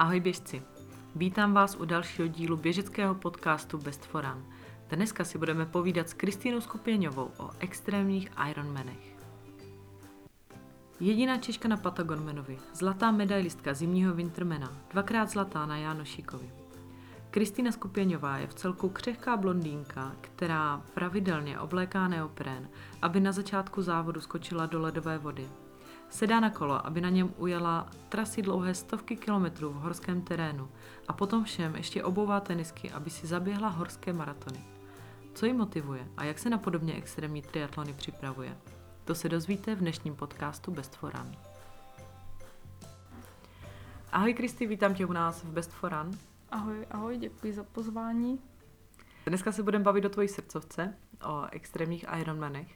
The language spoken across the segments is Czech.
Ahoj běžci, vítám vás u dalšího dílu běžeckého podcastu Best4Run. Dneska si budeme povídat s Kristýnou Skupěňovou o extrémních Ironmanech. Jediná Češka na Patagonmanovi, zlatá medailistka zimního Wintermana, dvakrát zlatá na Jánošíkovi. Kristýna Skupěňová je vcelku křehká blondýnka, která pravidelně obléká neoprén, aby na začátku závodu skočila do ledové vody. Sedá na kolo, aby na něm ujela trasy dlouhé stovky kilometrů v horském terénu a potom všem ještě obouvá tenisky, aby si zaběhla horské maratony. Co ji motivuje a jak se na podobně extrémní triatlony připravuje? To se dozvíte v dnešním podcastu Best4Run. Ahoj Kristý, vítám tě u nás v Best4Run. Ahoj, děkuji za pozvání. Dneska se budeme bavit o tvojí srdcovce, o extrémních Ironmanech.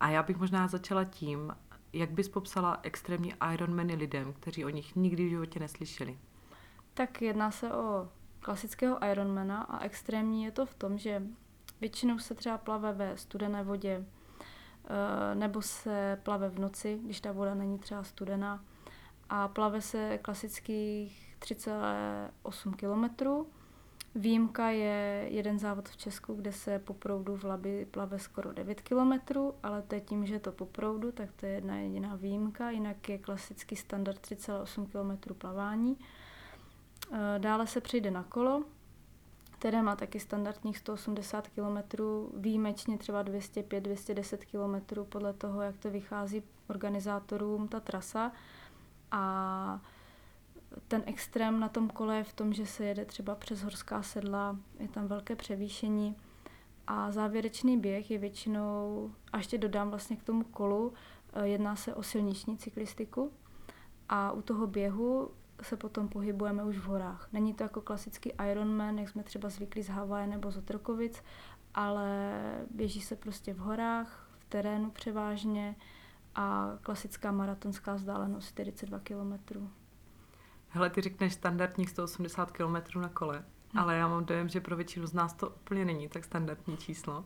A já bych možná začala tím, jak bys popsala extrémní Ironmany lidem, kteří o nich nikdy v životě neslyšeli? Tak jedná se o klasického Ironmana a extrémní je to v tom, že většinou se třeba plave ve studené vodě nebo se plave v noci, když ta voda není třeba studená, a plave se klasických 3,8 kilometrů. Výjimka je jeden závod v Česku, kde se po proudu v Labi plave skoro 9 kilometrů, ale to je tím, že je to po proudu, tak to je jedna jediná výjimka, jinak je klasický standard 3,8 kilometrů plavání. Dále se přijde na kolo, které má taky standardních 180 kilometrů, výjimečně třeba 205-210 kilometrů, podle toho, jak to vychází organizátorům ta trasa. A ten extrém na tom kole je v tom, že se jede třeba přes horská sedla, je tam velké převýšení a závěrečný běh je většinou, a ještě dodám vlastně k tomu kolu, jedná se o silniční cyklistiku a u toho běhu se potom pohybujeme už v horách. Není to jako klasický Ironman, jak jsme třeba zvyklí z Havaje nebo z Otrokovic, ale běží se prostě v horách, v terénu převážně a klasická maratonská vzdálenost 42 kilometrů. Hele, ty řekneš standardních 180 km na kole, ale já mám dojem, že pro většinu z nás to úplně není tak standardní číslo.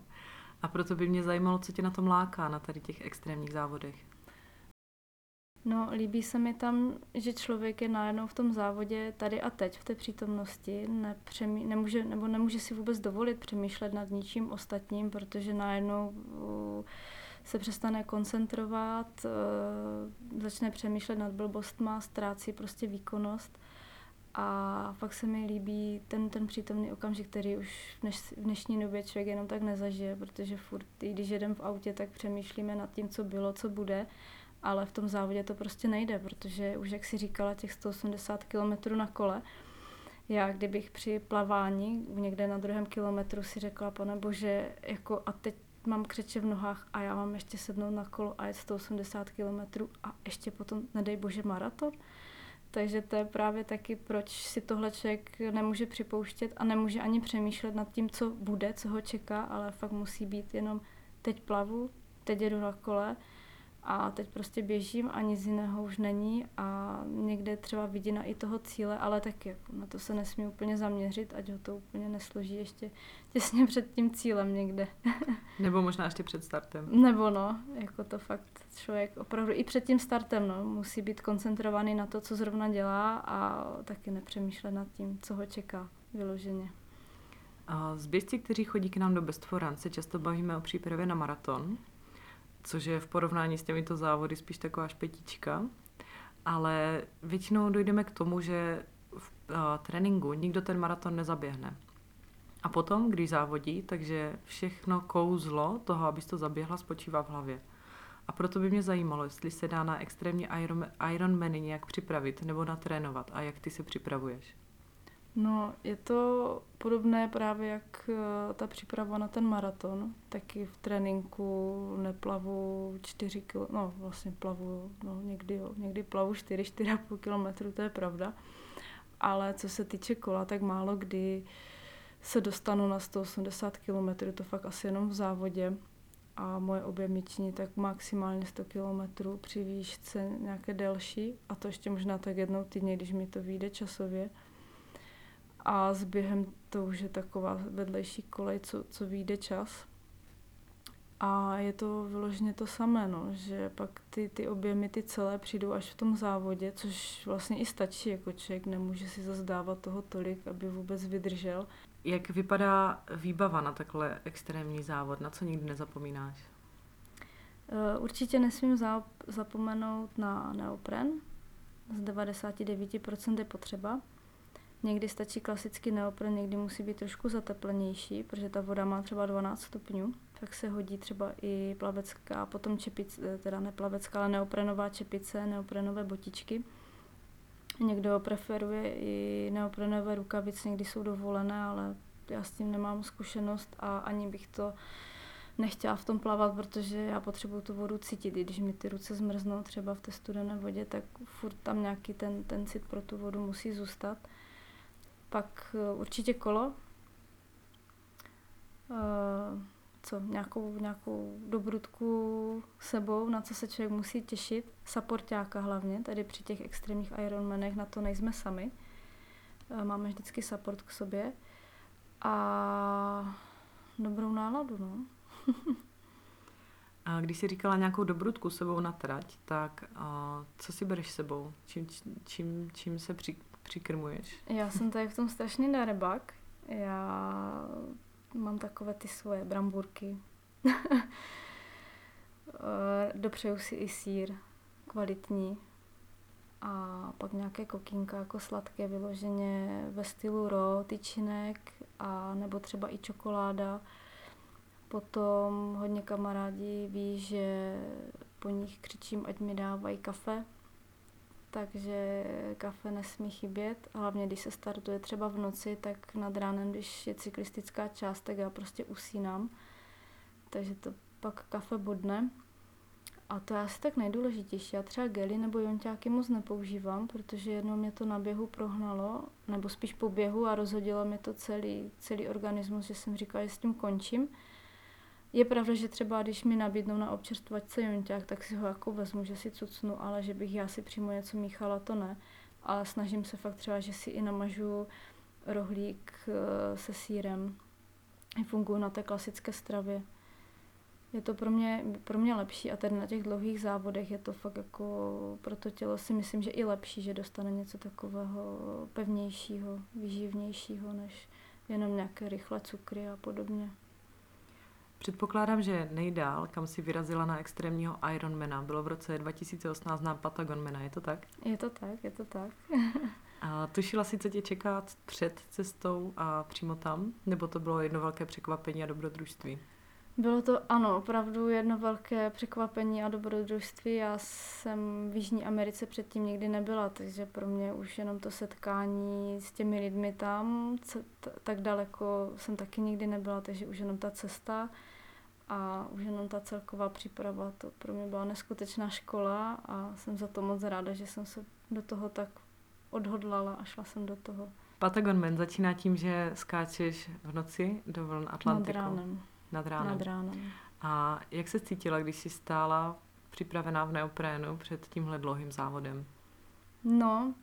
A proto by mě zajímalo, co tě na tom láká, na tady těch extrémních závodech. No, líbí se mi tam, že člověk je najednou v tom závodě tady a teď, v té přítomnosti, nemůže si vůbec dovolit přemýšlet nad ničím ostatním, protože najednou se přestane koncentrovat, začne přemýšlet nad blbostma, ztrácí prostě výkonnost a fakt se mi líbí ten přítomný okamžik, který už v dnešní době člověk jenom tak nezažije, protože furt, i když jedeme v autě, tak přemýšlíme nad tím, co bylo, co bude, ale v tom závodě to prostě nejde, protože už, jak si říkala, těch 180 km na kole, já kdybych při plavání někde na druhém kilometru si řekla, pane bože, jako a teď mám křeče v nohách a já mám ještě sednout na kolo a jet 180 kilometrů a ještě potom, nedej bože, maraton. Takže to je právě taky, proč si tohle člověk nemůže připouštět a nemůže ani přemýšlet nad tím, co bude, co ho čeká, ale fakt musí být jenom teď plavu, teď jedu na kole a teď prostě běžím a nic jiného už není a někde třeba vidina i toho cíle, ale taky na to se nesmí úplně zaměřit, ať ho to úplně nesloží ještě těsně před tím cílem někde. Nebo možná ještě před startem. Nebo no, jako to fakt člověk opravdu i před tím startem, no, musí být koncentrovaný na to, co zrovna dělá a taky nepřemýšlet nad tím, co ho čeká vyloženě. Z běžci, kteří chodí k nám do Best4Run, se často bavíme o přípravě na maraton, což je v porovnání s těmito závody spíš taková špetička, ale většinou dojdeme k tomu, že v tréninku nikdo ten maraton nezaběhne. A potom, když závodí, takže všechno kouzlo toho, abys to zaběhla, spočívá v hlavě. A proto by mě zajímalo, jestli se dá na extrémní Ironmany nějak připravit nebo natrénovat a jak ty se připravuješ. No, je to podobné právě jak ta příprava na ten maraton. Taky v tréninku neplavu 4 km, no vlastně plavu, no někdy plavu 4,5 kilometrů, to je pravda. Ale co se týče kola, tak málo kdy se dostanu na 180 kilometrů, to fakt asi jenom v závodě. A moje objem činí tak maximálně 100 kilometrů při výšce nějaké delší. A to ještě možná tak jednou týdně, když mi to vyjde časově. A s během to už je taková vedlejší kolej, co vyjde čas. A je to vyloženě to samé, no, že pak ty objemy, ty celé přijdou až v tom závodě, což vlastně i stačí, jako člověk nemůže si zase dávat toho tolik, aby vůbec vydržel. Jak vypadá výbava na takhle extrémní závod? Na co nikdy nezapomínáš? Určitě nesmím zapomenout na neopren. Z 99% je potřeba. Někdy stačí klasický neopren, někdy musí být trošku zateplenější, protože ta voda má třeba 12 stupňů. Tak se hodí třeba i plavecká, potom čepice, teda ne plavecká, ale neoprenová čepice, neoprenové botičky. Někdo preferuje i neoprenové rukavice, někdy jsou dovolené, ale já s tím nemám zkušenost a ani bych to nechtěla v tom plavat, protože já potřebuju tu vodu cítit. I když mi ty ruce zmrznou třeba v té studené vodě, tak furt tam nějaký ten cit pro tu vodu musí zůstat. Pak určitě kolo. Nějakou dobrutku sebou, na co se člověk musí těšit. Supportáka hlavně, tady při těch extrémních Ironmanech na to nejsme sami. Máme vždycky support k sobě. A dobrou náladu, no. A když jsi říkala nějakou dobrutku sebou na trať, tak co si bereš sebou? Čím se přikrmuješ? Já jsem tady v tom strašný darebák. Já mám takové ty svoje bramburky. Dopřeju si i sýr kvalitní. A pak nějaké kokínka jako sladké vyloženě ve stylu ro, tyčinek a nebo třeba i čokoláda. Potom hodně kamarádi ví, že po nich křičím, ať mi dávají kafe. Takže kafe nesmí chybět. Hlavně, když se startuje třeba v noci, tak nad ránem, když je cyklistická část, tak já prostě usínám. Takže to pak kafe bodne. A to je asi tak nejdůležitější. Já třeba gely nebo jonťáky moc nepoužívám, protože jednou mě to na běhu prohnalo, nebo spíš po běhu a rozhodilo mi to celý organismus, že jsem říkala, že s tím končím. Je pravda, že třeba když mi nabídnou na občerstvačce jonťák, tak si ho jako vezmu, že si cucnu, ale že bych já si přímo něco míchala, to ne. Ale snažím se fakt třeba, že si i namažu rohlík se sýrem. Funguji na té klasické stravě. Je to pro mě lepší a tady na těch dlouhých závodech je to fakt jako pro to tělo si myslím, že i lepší, že dostane něco takového pevnějšího, výživnějšího, než jenom nějaké rychlé cukry a podobně. Předpokládám, že nejdál, kam si vyrazila na extrémního Ironmana, bylo v roce 2018 na Patagonmana, je to tak? Je to tak. A tušila si, co tě čeká před cestou a přímo tam? Nebo to bylo jedno velké překvapení a dobrodružství? Bylo to, ano, opravdu jedno velké překvapení a dobrodružství. Já jsem v Jižní Americe předtím nikdy nebyla, takže pro mě už jenom to setkání s těmi lidmi tam, tak daleko jsem taky nikdy nebyla, takže už jenom ta cesta a už jenom ta celková příprava, to pro mě byla neskutečná škola a jsem za to moc ráda, že jsem se do toho tak odhodlala a šla jsem do toho. Patagonman začíná tím, že skáčeš v noci do vln Atlantiku. Nad ránem. A jak se cítila, když jsi stála připravená v neoprénu před tímhle dlouhým závodem? No,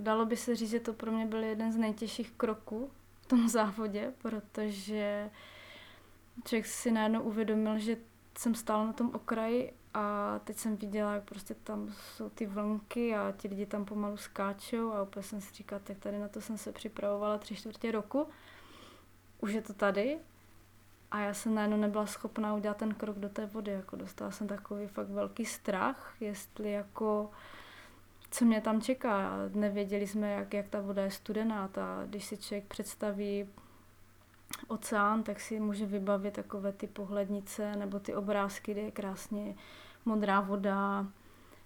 dalo by se říct, že to pro mě byl jeden z nejtěžších kroků v tom závodě, protože člověk si najednou uvědomil, že jsem stála na tom okraji a teď jsem viděla, jak prostě tam jsou ty vlnky a ti lidi tam pomalu skáčou a opět jsem si říkala, tak tady na to jsem se připravovala 3/4 roku. Už je to tady. A já jsem najednou nebyla schopná udělat ten krok do té vody. Jako dostala jsem takový fakt velký strach, jestli jako, co mě tam čeká. Nevěděli jsme, jak ta voda je studená. Když si člověk představí oceán, tak si může vybavit takové ty pohlednice nebo ty obrázky, kde je krásně modrá voda,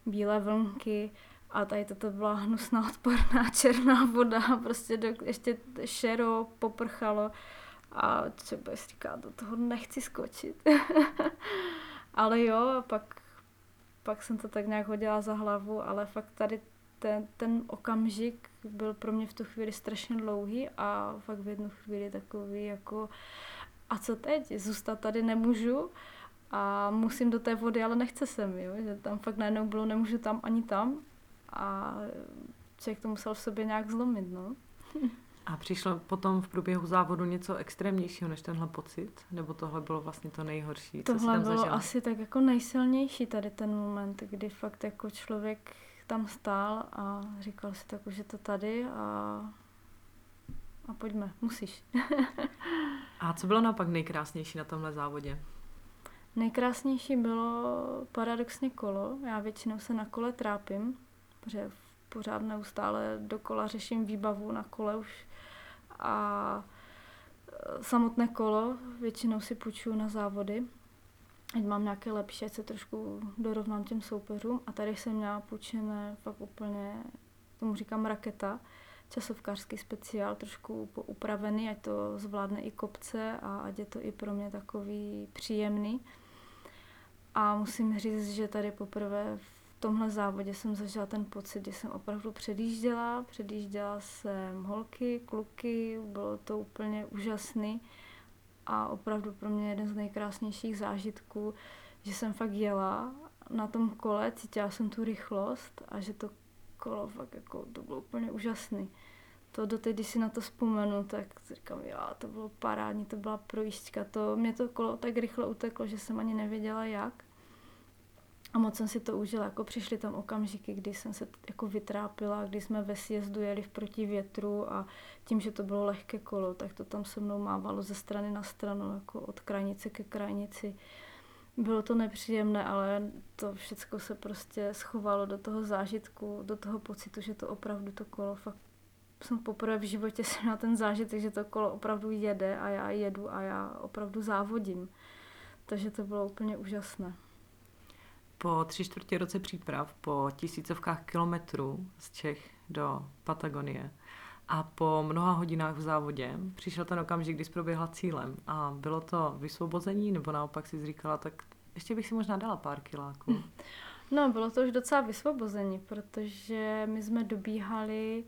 bílé vlnky. A tady toto byla hnusná, odporná černá voda. Prostě ještě šero poprchalo. A třeba si říká, do toho nechci skočit. Ale jo, a pak jsem to tak nějak hodila za hlavu, ale fakt tady ten okamžik byl pro mě v tu chvíli strašně dlouhý a fakt v jednu chvíli takový jako, a co teď? Zůstat tady nemůžu a musím do té vody, ale nechce se mi, jo? Že tam fakt najednou bylo, nemůžu tam ani tam a člověk to musel v sobě nějak zlomit, no. A přišlo potom v průběhu závodu něco extrémnějšího než tenhle pocit? Nebo tohle bylo vlastně to nejhorší, co jsi tam zažila? Tohle bylo asi tak jako nejsilnější tady ten moment, kdy fakt jako člověk tam stál a říkal si tak, už je to tady a pojďme, musíš. A co bylo naopak nejkrásnější na tomhle závodě? Nejkrásnější bylo paradoxně kolo. Já většinou se na kole trápím, protože pořád neustále dokola řeším výbavu na kole už a samotné kolo většinou si půjčuju na závody, ať mám nějaké lepší, ať se trošku dorovnám těm soupeřům a tady jsem měla půjčené fakt úplně, tomu říkám raketa, časovkářský speciál, trošku upravený, ať to zvládne i kopce a ať je to i pro mě takový příjemný. A musím říct, že tady poprvé v tomhle závodě jsem zažila ten pocit, kdy jsem opravdu předjížděla jsem holky, kluky, bylo to úplně úžasný a opravdu pro mě jeden z nejkrásnějších zážitků, že jsem fakt jela na tom kole, cítila jsem tu rychlost a že to kolo, fakt jako, to bylo úplně úžasný. To doteď, když si na to vzpomenu, tak říkám, jo, to bylo parádní, to byla projížďka, to, mě to kolo tak rychle uteklo, že jsem ani nevěděla jak. A moc jsem si to užila, jako přišly tam okamžiky, kdy jsem se jako vytrápila, kdy jsme ve sjezdu jeli v protivětru a tím, že to bylo lehké kolo, tak to tam se mnou mávalo ze strany na stranu, jako od krajnice ke krajnici. Bylo to nepříjemné, ale to všechno se prostě schovalo do toho zážitku, do toho pocitu, že to opravdu to kolo fakt... Jsem poprvé v životě jsem na ten zážitek, že to kolo opravdu jede a já jedu a já opravdu závodím. Takže to bylo úplně úžasné. Po 3/4 roce příprav, po tisícovkách kilometrů z Čech do Patagonie a po mnoha hodinách v závodě přišel ten okamžik, kdy jsi proběhla cílem a bylo to vysvobození, nebo naopak jsi říkala, tak ještě bych si možná dala pár kiláků. No, bylo to už docela vysvobození, protože my jsme dobíhali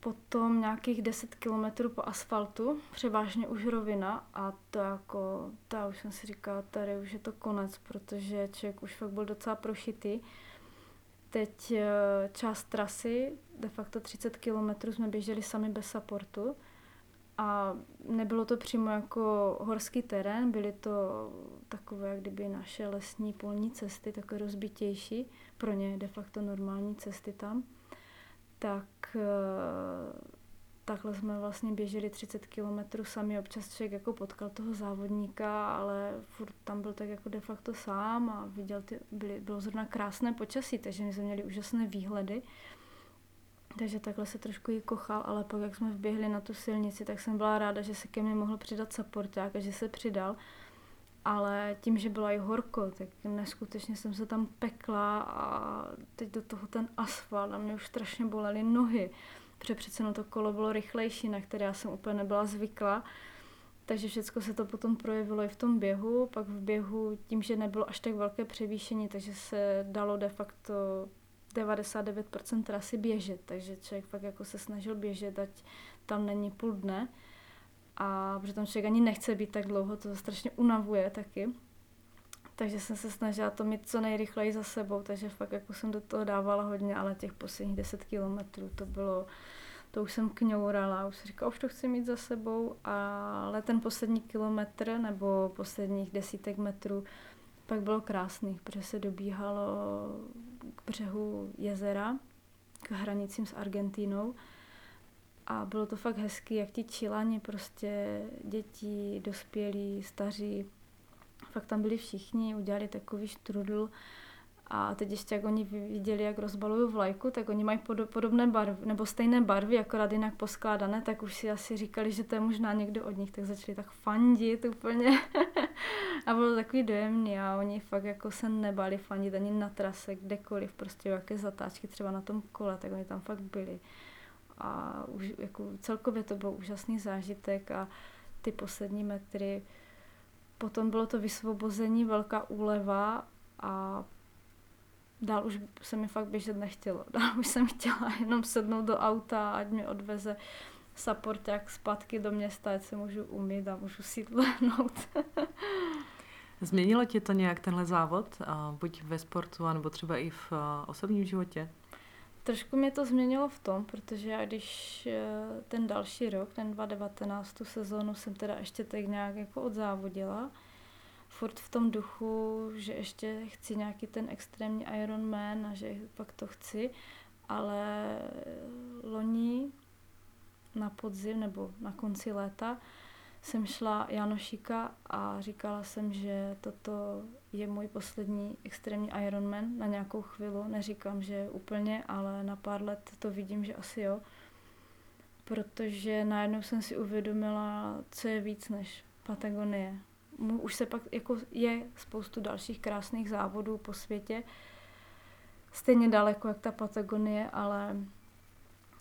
potom nějakých 10 kilometrů po asfaltu, převážně už rovina a to jako, ta už jsem si říkala, tady už je to konec, protože člověk už fakt byl docela prošitý. Teď část trasy, de facto 30 kilometrů, jsme běželi sami bez supportu a nebylo to přímo jako horský terén, byly to takové, jak kdyby naše lesní polní cesty, takové rozbitější, pro ně de facto normální cesty tam. Tak takhle jsme vlastně běželi 30 kilometrů sami, občas člověk jako potkal toho závodníka, ale furt tam byl tak jako de facto sám a viděl bylo zrovna krásné počasí, takže my jsme měli úžasné výhledy. Takže takhle se trošku jí kochal, ale pak jak jsme vběhli na tu silnici, tak jsem byla ráda, že se ke mně mohl přidat supporták a že se přidal. Ale tím, že byla i horko, tak neskutečně jsem se tam pekla a teď do toho ten asfalt a mě už strašně bolely nohy. Protože přece no to kolo bylo rychlejší, na které já jsem úplně nebyla zvyklá. Takže všecko se to potom projevilo i v tom běhu. Pak v běhu, tím, že nebylo až tak velké převýšení, takže se dalo de facto 99% trasy běžet. Takže člověk fakt jako se snažil běžet, ať tam není půl dne. A protože tam člověk ani nechce být tak dlouho, to strašně unavuje taky. Takže jsem se snažila to mít co nejrychleji za sebou, takže fakt jako jsem do toho dávala hodně, ale těch posledních 10 kilometrů to bylo, to už jsem kňourala, už jsem říkala, už to chci mít za sebou, ale ten poslední kilometr nebo posledních 10 metrů pak bylo krásný, protože se dobíhalo k břehu jezera, k hranicím s Argentínou. A bylo to fakt hezký, jak ti Čilani, prostě děti, dospělí, staří, fakt tam byli všichni, udělali takový štrudl a teď ještě jak oni viděli, jak rozbalují vlajku, tak oni mají podobné barvy, nebo stejné barvy, akorát jinak poskládané, tak už si asi říkali, že to je možná někdo od nich, tak začali tak fandit úplně a bylo takový dojemný a oni fakt jako se nebali fandit ani na trase, kdekoliv, prostě jaké zatáčky třeba na tom kole, tak oni tam fakt byli. A už, jako celkově to byl úžasný zážitek a ty poslední metry. Potom bylo to vysvobození, velká úleva a dál už se mi fakt běžet nechtělo. Dál už jsem chtěla jenom sednout do auta, ať mě odveze supporták zpátky do města, ať se můžu umýt a můžu si lehnout. Změnilo tě to nějak tenhle závod, buď ve sportu, anebo třeba i v osobním životě? Trošku mě to změnilo v tom, protože já když ten další rok, ten 2019, tu sezónu jsem teda ještě tak nějak jako odzávodila, furt v tom duchu, že ještě chci nějaký ten extrémní Ironman a že pak to chci, ale loni na podzim nebo na konci léta jsem šla Jánošíka a říkala jsem, že toto je můj poslední extrémní Ironman na nějakou chvíli. Neříkám, že úplně, ale na pár let to vidím, že asi jo. Protože najednou jsem si uvědomila, co je víc než Patagonie. Už se pak jako je spoustu dalších krásných závodů po světě. Stejně daleko, jak ta Patagonie, ale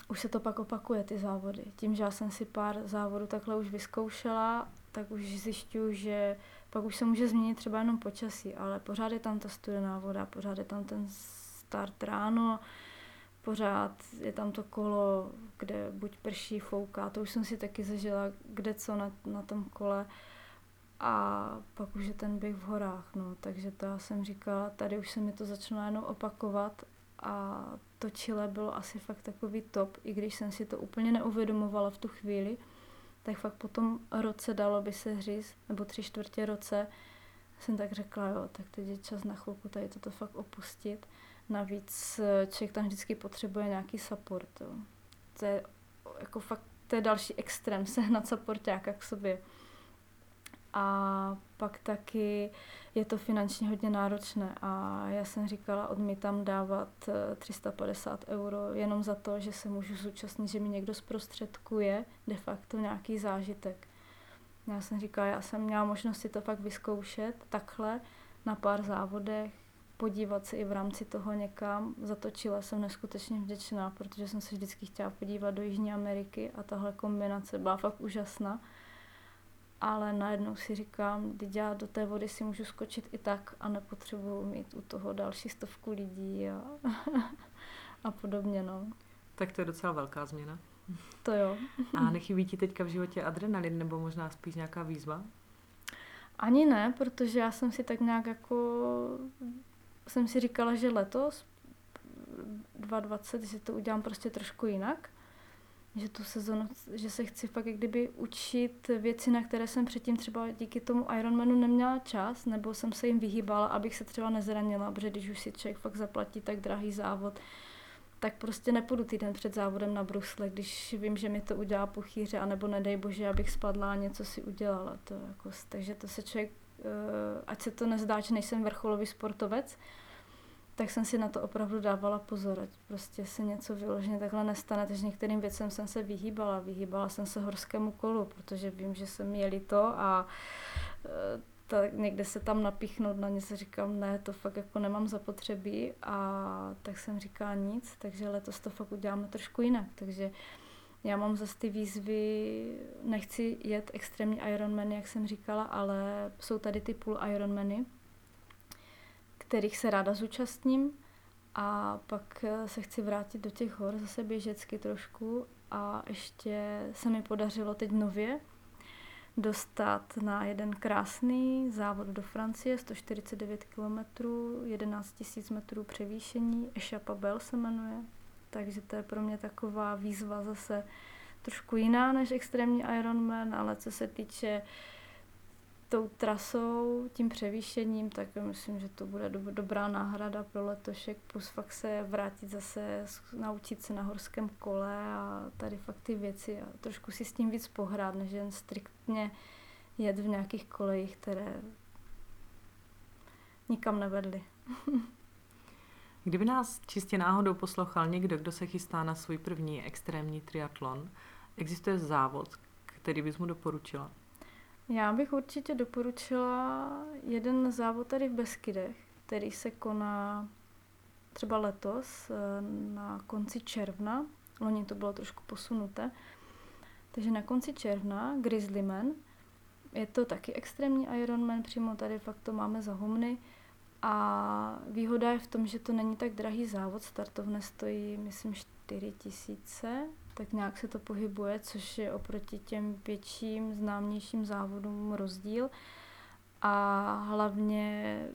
už se to pak opakuje, ty závody. Tím, že já jsem si pár závodů takhle už vyzkoušela, tak už zjišťuju, že pak už se může změnit třeba jenom počasí, ale pořád je tam ta studená voda, pořád je tam ten start ráno, pořád je tam to kolo, kde buď prší, fouká, to už jsem si taky zažila, kde co na tom kole. A pak už je ten běh v horách, no. Takže to já jsem říkala, tady už se mi to začalo jenom opakovat a to Chile bylo asi fakt takový top, i když jsem si to úplně neuvědomovala v tu chvíli, tak fakt po tom roce, dalo by se říct, nebo 3/4 roce, jsem tak řekla, jo, tak teď je čas na chvilku tady toto fakt opustit. Navíc člověk tam vždycky potřebuje nějaký support, jo. To je jako fakt, to je další extrém, sehnat supportáka k sobě. A pak taky je to finančně hodně náročné a já jsem říkala, odmítám dávat 350 € jenom za to, že se můžu zúčastnit, že mi někdo zprostředkuje de facto nějaký zážitek. Já jsem říkala, já jsem měla možnost si to fakt vyzkoušet takhle na pár závodech, podívat se i v rámci toho někam. Zatočila jsem neskutečně vděčná, protože jsem se vždycky chtěla podívat do Jižní Ameriky a tahle kombinace byla fakt úžasná. Ale najednou si říkám, když já do té vody si můžu skočit i tak a nepotřebuji mít u toho další 100 lidí a podobně, no. Tak to je docela velká změna. To jo. A nechybí ti teďka v životě adrenalin nebo možná spíš nějaká výzva? Ani ne, protože já jsem si tak nějak jako, jsem si říkala, že letos 2020, že to udělám prostě trošku jinak. Že tu sezonu, že se chci fakt jak kdyby učit věci, na které jsem předtím třeba díky tomu Ironmanu neměla čas, nebo jsem se jim vyhýbala, abych se třeba nezranila, protože když už si člověk fakt zaplatí tak drahý závod, tak prostě nepůjdu týden před závodem na brusle, když vím, že mi to udělá puchýře, anebo nedej bože, abych spadla a něco si udělala. To jako, takže to se člověk, ať se to nezdá, že nejsem vrcholový sportovec, tak jsem si na to opravdu dávala pozor, ať prostě se něco vyloženě takhle nestane, takže některým věcem jsem se vyhýbala jsem se horskému kolu, protože vím, že jsem je líto a tak někde se tam napichnout na něco, říkám, ne, to fakt jako nemám zapotřebí a tak jsem říkala nic, takže letos to fakt uděláme trošku jinak, takže já mám zase ty výzvy, nechci jet extrémní Ironmany, jak jsem říkala, ale jsou tady ty půl Ironmany, kterých se ráda zúčastním a pak se chci vrátit do těch hor zase běžecky trošku a ještě se mi podařilo teď nově dostat na jeden krásný závod do Francie, 149 km, 11 000 metrů převýšení, Echapabel se jmenuje, takže to je pro mě taková výzva zase trošku jiná než extrémní Ironman, ale co se týče tou trasou, tím převýšením, tak myslím, že to bude dobrá náhrada pro letošek, plus fakt se vrátit zase, naučit se na horském kole a tady fakt ty věci a trošku si s tím víc pohrát, než jen striktně jet v nějakých kolejích, které nikam nevedly. Kdyby nás čistě náhodou poslouchal někdo, kdo se chystá na svůj první extrémní triatlon, existuje závod, který bys mu doporučila? Já bych určitě doporučila jeden závod tady v Beskydech, který se koná třeba letos na konci června. Loni to bylo trošku posunuté. Takže na konci června Grizzlyman. Je to taky extrémní Ironman, přímo tady fakt to máme za humny. A výhoda je v tom, že to není tak drahý závod. Startovné stojí, myslím, 4 000, tak nějak se to pohybuje, což je oproti těm větším, známějším závodům rozdíl. A hlavně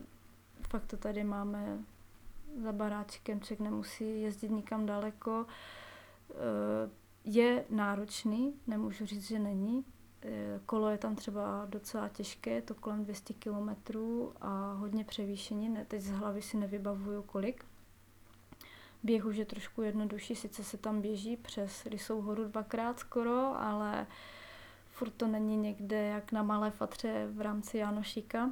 fakt to tady máme za baráčkem, člověk nemusí jezdit nikam daleko. Je náročný, nemůžu říct, že není. Kolo je tam třeba docela těžké, je to kolem 200 km a hodně převýšení, ne, teď z hlavy si nevybavuju kolik. Běh už je trošku jednodušší, sice se tam běží přes Rysou horu dvakrát skoro, ale furt to není někde jak na Malé Fatře v rámci Jánošíka.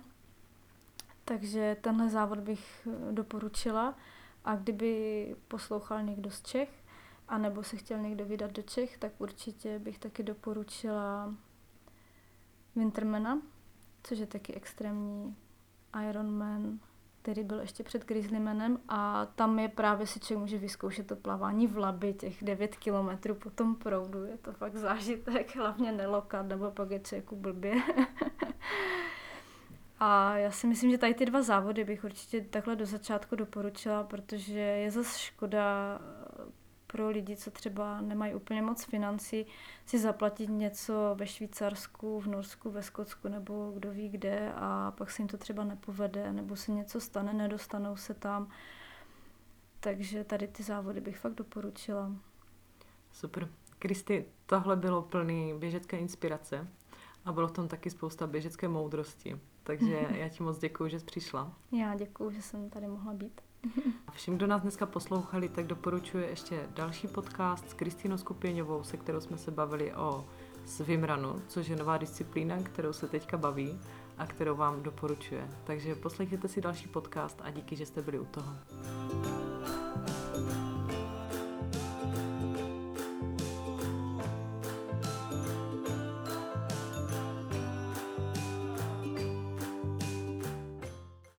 Takže tenhle závod bych doporučila a kdyby poslouchal někdo z Čech, anebo se chtěl někdo vydat do Čech, tak určitě bych taky doporučila Wintermana, což je taky extrémní Ironman, který byl ještě před Grizzlymanem a tam je právě si člověk může vyzkoušet to plavání v Labi, těch 9 kilometrů po tom proudu, je to fakt zážitek, hlavně nelokat, nebo pak je člověku blbě. A já si myslím, že tady ty dva závody bych určitě takhle do začátku doporučila, protože je zase škoda pro lidi, co třeba nemají úplně moc financí, si zaplatit něco ve Švýcarsku, v Norsku, ve Skotsku nebo kdo ví kde a pak se jim to třeba nepovede nebo se něco stane, nedostanou se tam. Takže tady ty závody bych fakt doporučila. Super. Kristý, tohle bylo plný běžecké inspirace a bylo v tom taky spousta běžecké moudrosti. Takže já ti moc děkuju, že jsi přišla. Já děkuju, že jsem tady mohla být. Všem, kdo nás dneska poslouchali, tak doporučuji ještě další podcast s Kristýnou Skupěňovou, se kterou jsme se bavili o swimrunu, což je nová disciplína, kterou se teďka baví a kterou vám doporučuje. Takže poslechněte si další podcast a díky, že jste byli u toho.